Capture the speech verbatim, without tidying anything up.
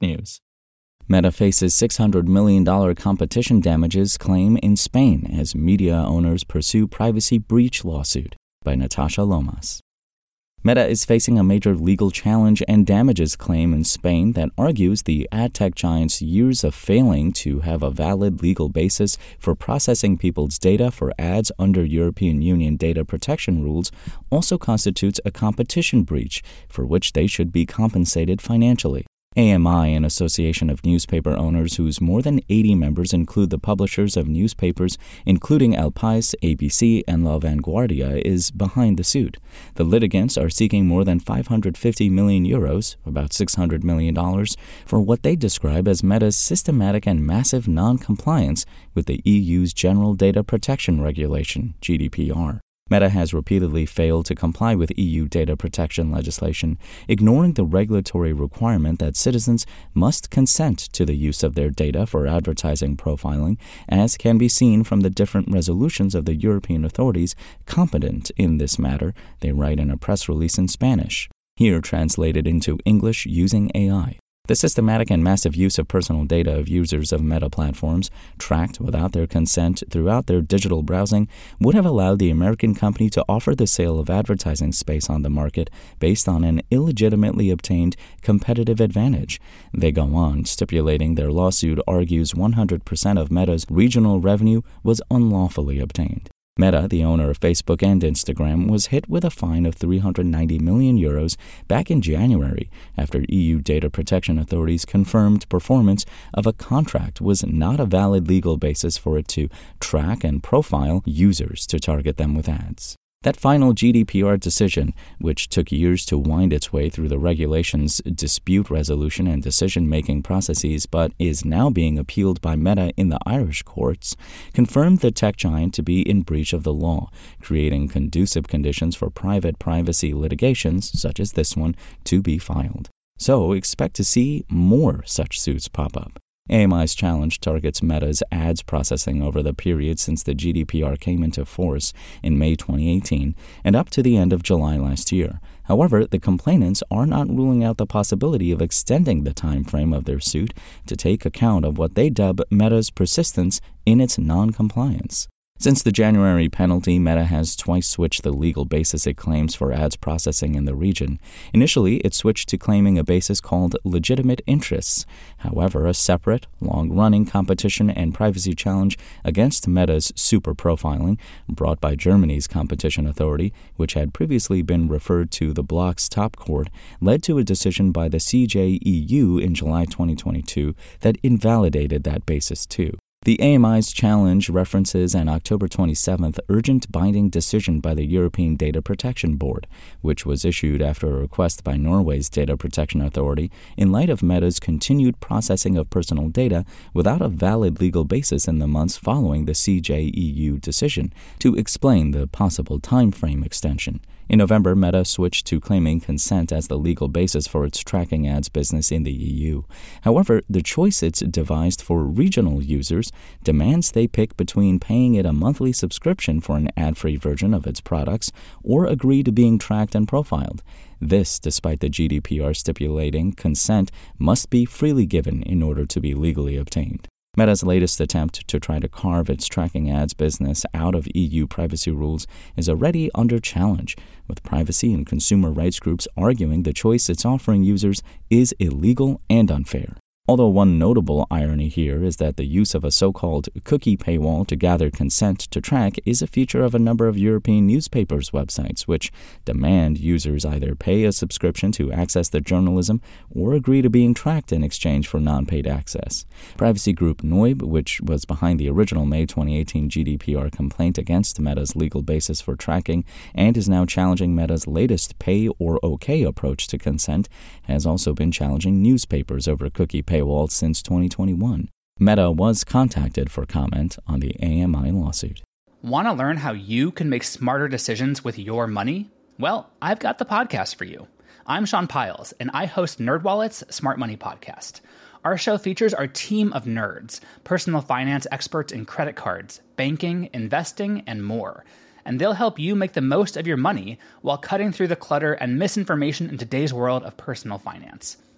news. Meta faces six hundred million dollars competition damages claim in Spain as media owners pursue privacy breach lawsuit, by Natasha Lomas. Meta is facing a major legal challenge and damages claim in Spain that argues the ad tech giant's years of failing to have a valid legal basis for processing people's data for ads under European Union data protection rules also constitutes a competition breach for which they should be compensated financially. A M I, an association of newspaper owners whose more than eighty members include the publishers of newspapers, including El País, A B C, and La Vanguardia, is behind the suit. The litigants are seeking more than five hundred fifty million euros, about six hundred million dollars, for what they describe as Meta's systematic and massive non-compliance with the E U's General Data Protection Regulation, G D P R. Meta has repeatedly failed to comply with E U data protection legislation, ignoring the regulatory requirement that citizens must consent to the use of their data for advertising profiling, as can be seen from the different resolutions of the European authorities competent in this matter, they write in a press release in Spanish, here translated into English using A I. The systematic and massive use of personal data of users of Meta platforms, tracked without their consent throughout their digital browsing, would have allowed the American company to offer the sale of advertising space on the market based on an illegitimately obtained competitive advantage. They go on, stipulating their lawsuit argues one hundred percent of Meta's regional revenue was unlawfully obtained. Meta, the owner of Facebook and Instagram, was hit with a fine of three hundred ninety million euros back in January after E U data protection authorities confirmed performance of a contract was not a valid legal basis for it to track and profile users to target them with ads. That final G D P R decision, which took years to wind its way through the regulation's dispute resolution and decision-making processes but is now being appealed by Meta in the Irish courts, confirmed the tech giant to be in breach of the law, creating conducive conditions for private privacy litigations, such as this one, to be filed. So expect to see more such suits pop up. A M I's challenge targets Meta's ads processing over the period since the G D P R came into force in May twenty eighteen and up to the end of July last year. However, the complainants are not ruling out the possibility of extending the time frame of their suit to take account of what they dub Meta's persistence in its non-compliance. Since the January penalty, Meta has twice switched the legal basis it claims for ads processing in the region. Initially, it switched to claiming a basis called legitimate interests. However, a separate, long-running competition and privacy challenge against Meta's super profiling, brought by Germany's competition authority, which had previously been referred to the bloc's top court, led to a decision by the C J E U in July twenty twenty-two that invalidated that basis too. The A M I's challenge references an October twenty-seventh urgent binding decision by the European Data Protection Board, which was issued after a request by Norway's Data Protection Authority in light of Meta's continued processing of personal data without a valid legal basis in the months following the C J E U decision, to explain the possible time frame extension. In November, Meta switched to claiming consent as the legal basis for its tracking ads business in the E U. However, the choice it's devised for regional users demands they pick between paying it a monthly subscription for an ad-free version of its products or agree to being tracked and profiled. This, despite the G D P R stipulating consent must be freely given in order to be legally obtained. Meta's latest attempt to try to carve its tracking ads business out of E U privacy rules is already under challenge, with privacy and consumer rights groups arguing the choice it's offering users is illegal and unfair. Although one notable irony here is that the use of a so-called cookie paywall to gather consent to track is a feature of a number of European newspapers' websites, which demand users either pay a subscription to access their journalism or agree to being tracked in exchange for non-paid access. Privacy group N O Y B, which was behind the original May twenty eighteen G D P R complaint against Meta's legal basis for tracking and is now challenging Meta's latest pay or OK approach to consent, has also been challenging newspapers over cookie paywalls since twenty twenty-one. Meta was contacted for comment on the A M I lawsuit. Want to learn how you can make smarter decisions with your money? Well, I've got the podcast for you. I'm Sean Pyles, and I host NerdWallet's Smart Money Podcast. Our show features our team of nerds, personal finance experts in credit cards, banking, investing, and more. And they'll help you make the most of your money while cutting through the clutter and misinformation in today's world of personal finance.